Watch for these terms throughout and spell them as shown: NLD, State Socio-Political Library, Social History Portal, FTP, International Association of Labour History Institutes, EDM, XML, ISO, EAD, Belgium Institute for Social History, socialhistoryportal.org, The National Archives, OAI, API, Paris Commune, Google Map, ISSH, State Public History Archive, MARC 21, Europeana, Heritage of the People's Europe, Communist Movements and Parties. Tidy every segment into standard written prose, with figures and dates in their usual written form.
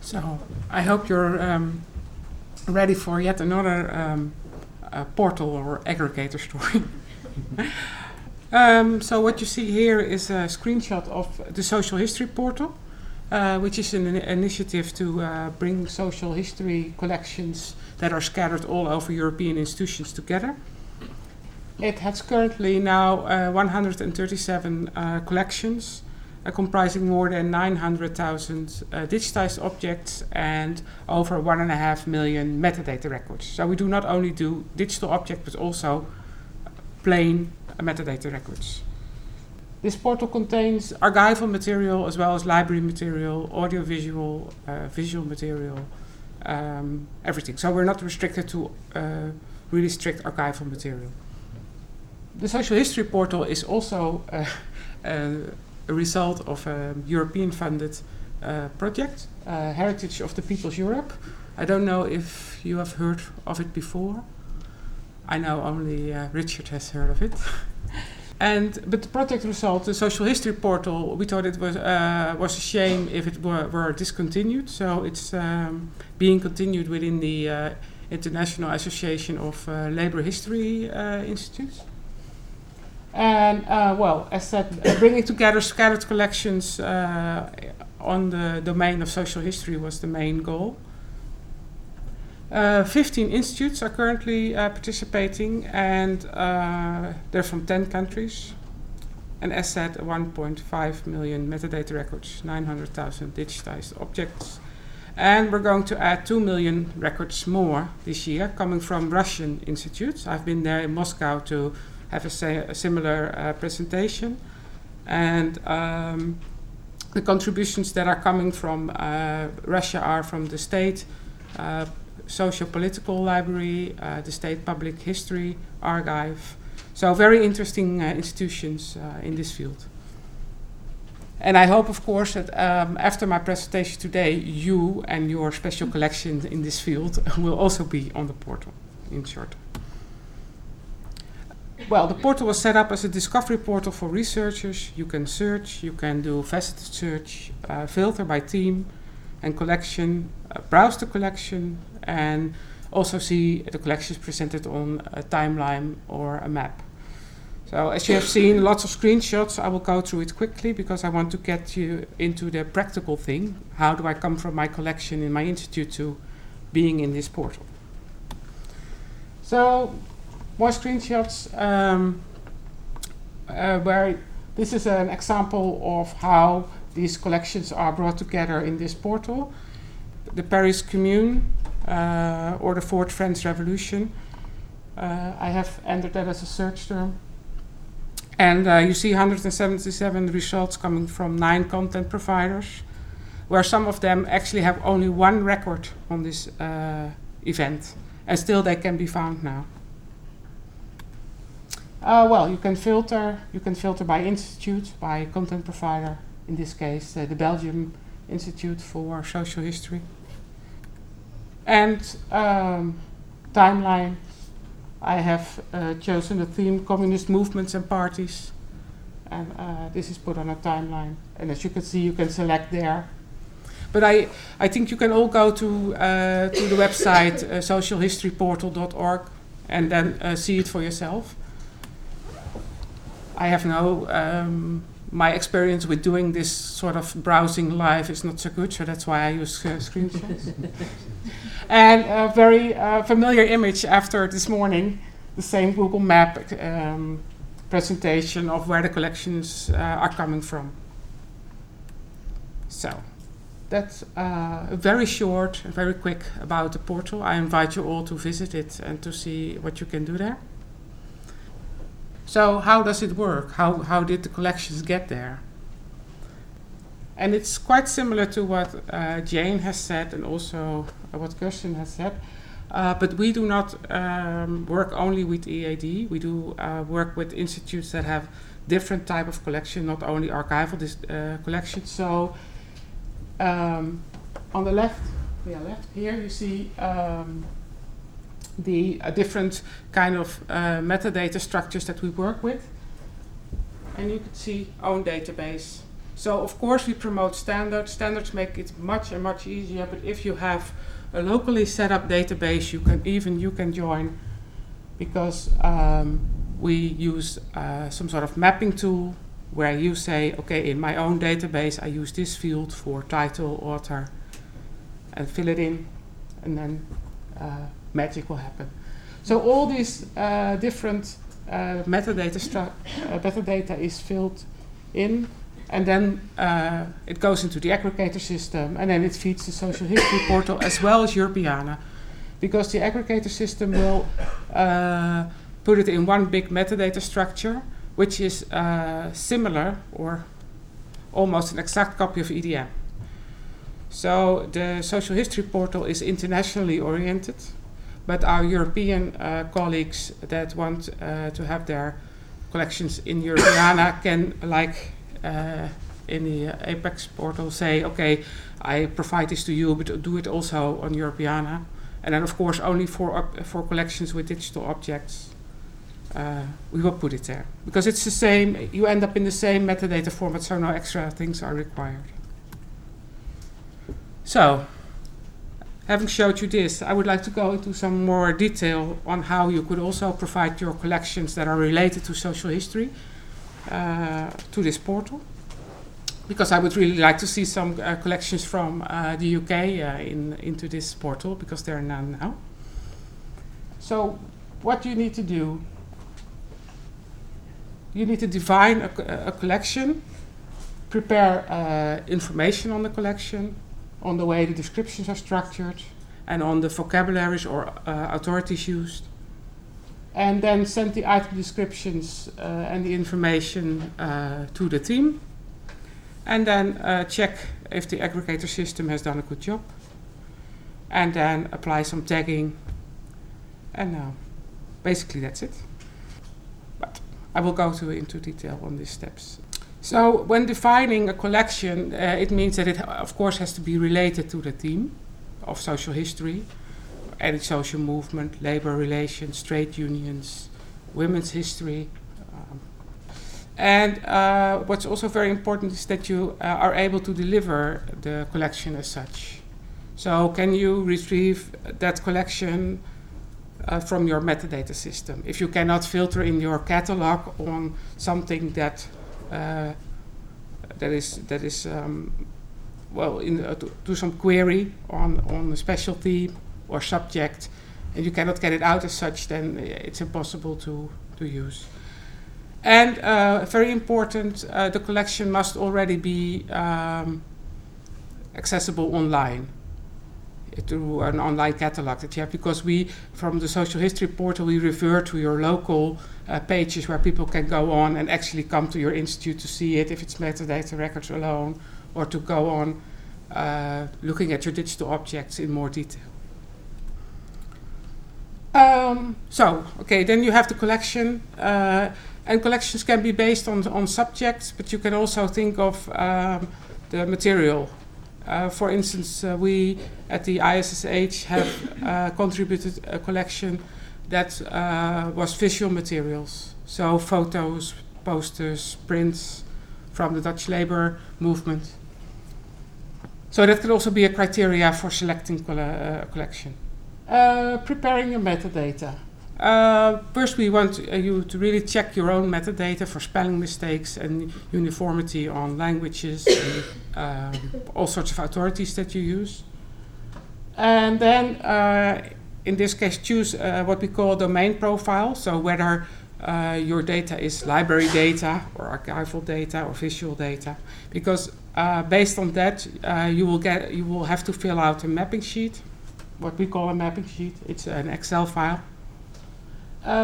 So I hope you're ready for yet another portal or aggregator story. So what you see here is a screenshot of the Social History Portal, which is an initiative to bring social history collections that are scattered all over European institutions together. It has currently now 137 collections, comprising more than 900,000 digitized objects and over 1.5 million metadata records. So we do not only do digital objects, but also plain metadata records. This portal contains archival material as well as library material, audiovisual, visual material, everything. So we're not restricted to really strict archival material. The Social History Portal is also a result of a European-funded project, Heritage of the People's Europe. I don't know if you have heard of it before. I know only Richard has heard of it. But the project result, the Social History Portal, we thought it was a shame if it were discontinued. So it's being continued within the International Association of Labour History Institutes. And well, as said, bringing together scattered collections on the domain of social history was the main goal. 15 institutes are currently participating, and they're from 10 countries. And as said, 1.5 million metadata records, 900,000 digitized objects. And we're going to add 2 million records more this year, coming from Russian institutes. I've been there in Moscow to have a similar presentation. And the contributions that are coming from Russia are from the State Socio-Political Library, the State Public History Archive. So very interesting institutions in this field. And I hope, of course, that after my presentation today, you and your special collections in this field will also be on the portal, in short. Well, the portal was set up as a discovery portal for researchers. You can search, you can do faceted search, filter by theme and collection, browse the collection, and also see the collections presented on a timeline or a map. So as you have seen, lots of screenshots. I will go through it quickly because I want to get you into the practical thing. How do I come from my collection in my institute to being in this portal? So, more screenshots where this is an example of how these collections are brought together in this portal. The Paris Commune or the Fourth French Revolution. I have entered that as a search term. And you see 177 results coming from 9 content providers, where some of them actually have only one record on this event. And still they can be found now. Well, you can filter by institute, by content provider, in this case the Belgium Institute for Social History. And timeline, I have chosen the theme Communist Movements and Parties, and this is put on a timeline. And as you can see, you can select there. But I think you can all go to the website socialhistoryportal.org and then see it for yourself. I have no, my experience with doing this sort of browsing live is not so good, so that's why I use screenshots. And a very familiar image after this morning, the same Google Map presentation of where the collections are coming from. So that's very short and very quick about the portal. I invite you all to visit it and to see what you can do there. So how does it work? How did the collections get there? And it's quite similar to what Jane has said and also what Kirsten has said. But we do not work only with EAD. We do work with institutes that have different type of collection, not only archival collections. So on the left here, you see the different kind of metadata structures that we work with. And you can see own database. So of course we promote standards. Standards make it much easier, but if you have a locally set up database, you can join, because we use some sort of mapping tool where you say, okay, in my own database I use this field for title, author, and fill it in, and then magic will happen. So all these different metadata is filled in, and then it goes into the aggregator system, and then it feeds the Social History Portal as well as Europeana, because the aggregator system will put it in one big metadata structure, which is similar or almost an exact copy of EDM. So the Social History Portal is internationally oriented, but our European colleagues that want to have their collections in Europeana can, like in the Apex portal, say, okay, I provide this to you, but do it also on Europeana. And then, of course, only for collections with digital objects, we will put it there. Because it's the same, you end up in the same metadata format, so no extra things are required. So, having showed you this, I would like to go into some more detail on how you could also provide your collections that are related to social history to this portal, because I would really like to see some collections from the UK into this portal, because there are none now. So what do you need to do? You need to define a collection, prepare information on the collection, on the way the descriptions are structured, and on the vocabularies or authorities used. And then send the item descriptions and the information to the team. And then check if the aggregator system has done a good job. And then apply some tagging. And now, basically that's it. But I will go into detail on these steps. So when defining a collection, it means that it of course has to be related to the theme of social history. Any social movement, labor relations, trade unions, women's history. And what's also very important is that you are able to deliver the collection as such. So can you retrieve that collection from your metadata system? If you cannot filter in your catalog on something that do some query on a specialty or subject, and you cannot get it out as such, then it's impossible to use. And very important, the collection must already be accessible online, through an online catalog that you have, because we, from the Social History Portal, we refer to your local pages where people can go on and actually come to your institute to see it, if it's metadata records alone, or to go on looking at your digital objects in more detail. Then you have the collection, and collections can be based on subjects, but you can also think of the material. For instance, we at the ISSH have contributed a collection that was visual materials, so photos, posters, prints from the Dutch labor movement. So that could also be a criteria for selecting a collection. Preparing your metadata. First, we want you to really check your own metadata for spelling mistakes and uniformity on languages and all sorts of authorities that you use. And then, in this case, choose what we call domain profile, so whether your data is library data or archival data or visual data, because based on that, you will have to fill out a mapping sheet. What we call a mapping sheet. It's an Excel file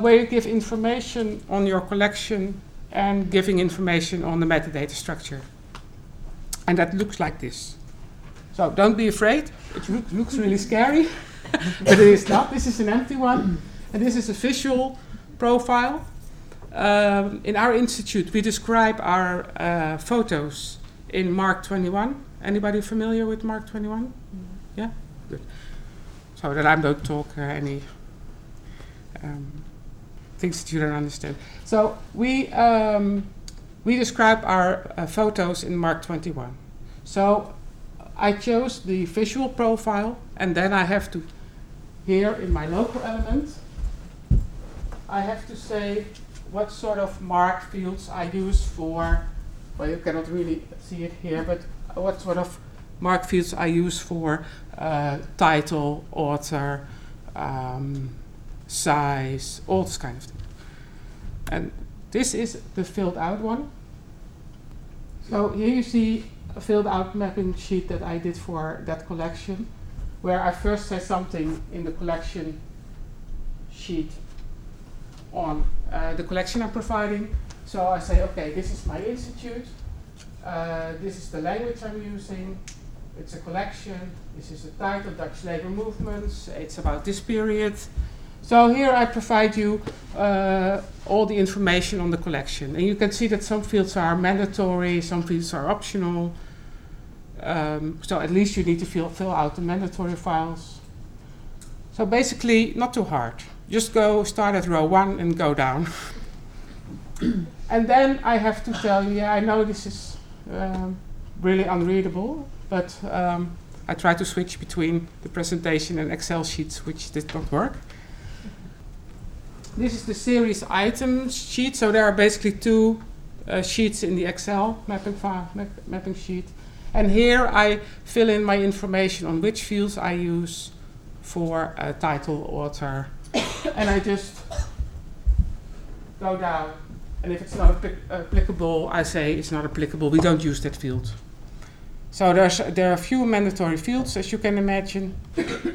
where you give information on your collection and giving information on the metadata structure. And that looks like this. So don't be afraid. It looks really scary, but it is not. This is an empty one. And this is a visual profile. In our institute, we describe our photos in MARC 21. Anybody familiar with MARC 21? Mm. Yeah? Good. So that I don't talk any things that you don't understand. So we We describe our photos in MARC 21. So I chose the visual profile, and then I have to, here in my local element, I have to say what sort of mark fields I use for, well, you cannot really see it here, but what sort of mark fields I use for title, author, size, all this kind of thing. And this is the filled out one. So here you see a filled out mapping sheet that I did for that collection, where I first say something in the collection sheet on the collection I'm providing. So I say, okay, this is my institute, this is the language I'm using, it's a collection, this is the title, Dutch labor movements, it's about this period. So here I provide you all the information on the collection. And you can see that some fields are mandatory, some fields are optional. So at least you need to fill out the mandatory files. So basically, not too hard. Just go start at row 1 and go down. And then I have to tell you, yeah, I know this is really unreadable, but I tried to switch between the presentation and Excel sheets, which did not work. This is the series item sheet. So there are basically two sheets in the Excel mapping sheet. And here I fill in my information on which fields I use for title, author. And I just go down. And if it's not applicable, I say it's not applicable. We don't use that field. So there are few mandatory fields, as you can imagine,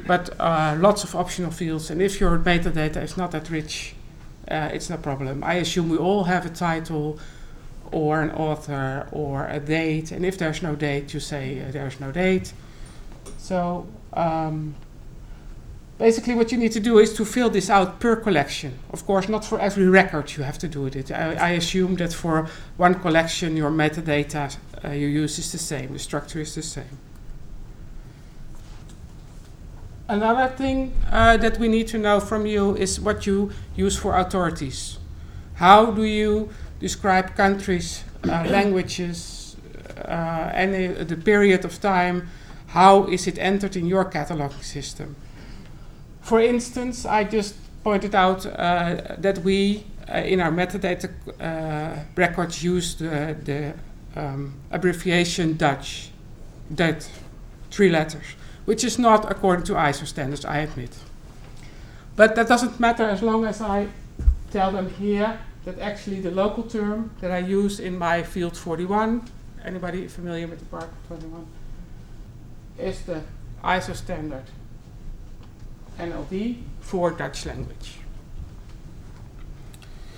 but lots of optional fields. And if your metadata is not that rich, it's no problem. I assume we all have a title or an author or a date. And if there's no date, you say there's no date. So basically what you need to do is to fill this out per collection. Of course, not for every record you have to do it. I assume that for one collection, your metadata you use is the same, the structure is the same. Another thing that we need to know from you is what you use for authorities. How do you describe countries, languages, and the period of time? How is it entered in your cataloging system? For instance, I just pointed out that we, in our metadata records, use the abbreviation Dutch, that 3 letters, which is not according to ISO standards, I admit. But that doesn't matter as long as I tell them here that actually the local term that I use in my field 41, anybody familiar with the part 21, is the ISO standard NLD for Dutch language.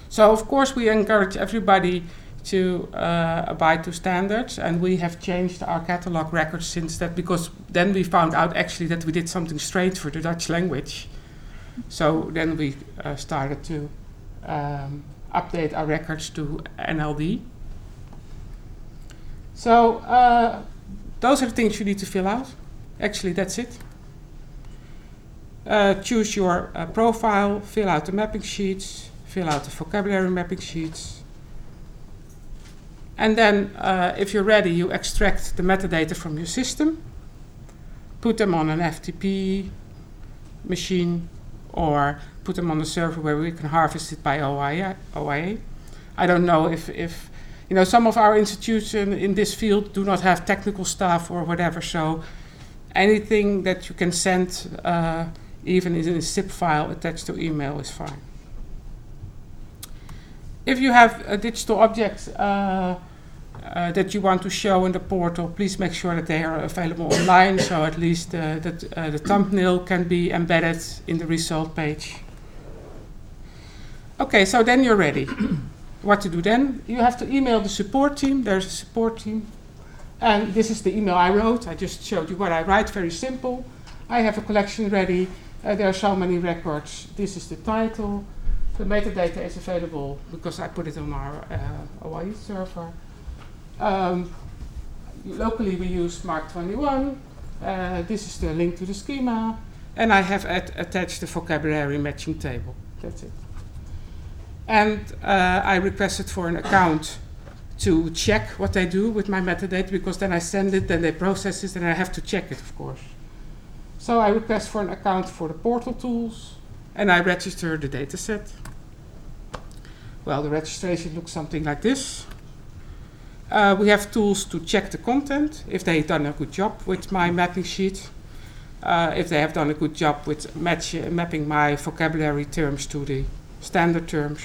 So of course we encourage everybody to abide to standards, and we have changed our catalog records since that, because then we found out actually that we did something strange for the Dutch language. So then we started to update our records to NLD. So those are the things you need to fill out. Actually, that's it. Choose your profile, fill out the mapping sheets, fill out the vocabulary mapping sheets. And then, if you're ready, you extract the metadata from your system, put them on an FTP machine, or put them on a server where we can harvest it by OAI. I don't know if you know, some of our institutions in this field do not have technical staff or whatever, so anything that you can send, even in a zip file attached to email, is fine. If you have a digital object that you want to show in the portal, please make sure that they are available online, so at least that the thumbnail can be embedded in the result page. Okay, so then you're ready. What to do then? You have to email the support team. There's a support team. And this is the email I wrote. I just showed you what I write, very simple. I have a collection ready. There are so many records. This is the title. The metadata is available because I put it on our OAI server. Locally we use MARC 21. This is the link to the schema. And I have attached the vocabulary matching table. That's it. And I requested for an account to check what I do with my metadata, because then I send it, then they process it, and I have to check it, of course. So I request for an account for the portal tools, and I register the dataset. Well, the registration looks something like this. We have tools to check the content, if they've done a good job with my mapping sheet, if they have done a good job with mapping my vocabulary terms to the standard terms.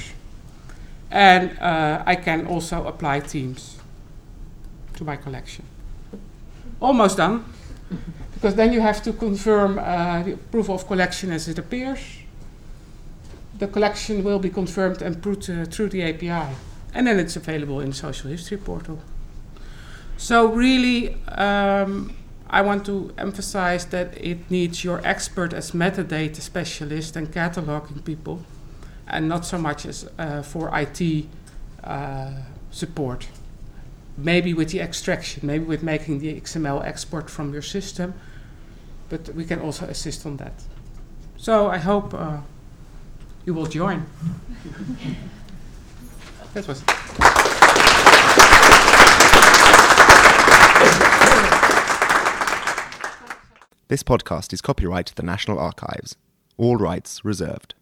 And I can also apply themes to my collection. Almost done, because then you have to confirm the approval of collection as it appears. The collection will be confirmed and put through the API. And then it's available in the Social History Portal. So really, I want to emphasize that it needs your expert as metadata specialist and cataloging people, and not so much as for IT support. Maybe with the extraction, maybe with making the XML export from your system, but we can also assist on that. So I hope you will join. That was it. This podcast is copyright to the National Archives. All rights reserved.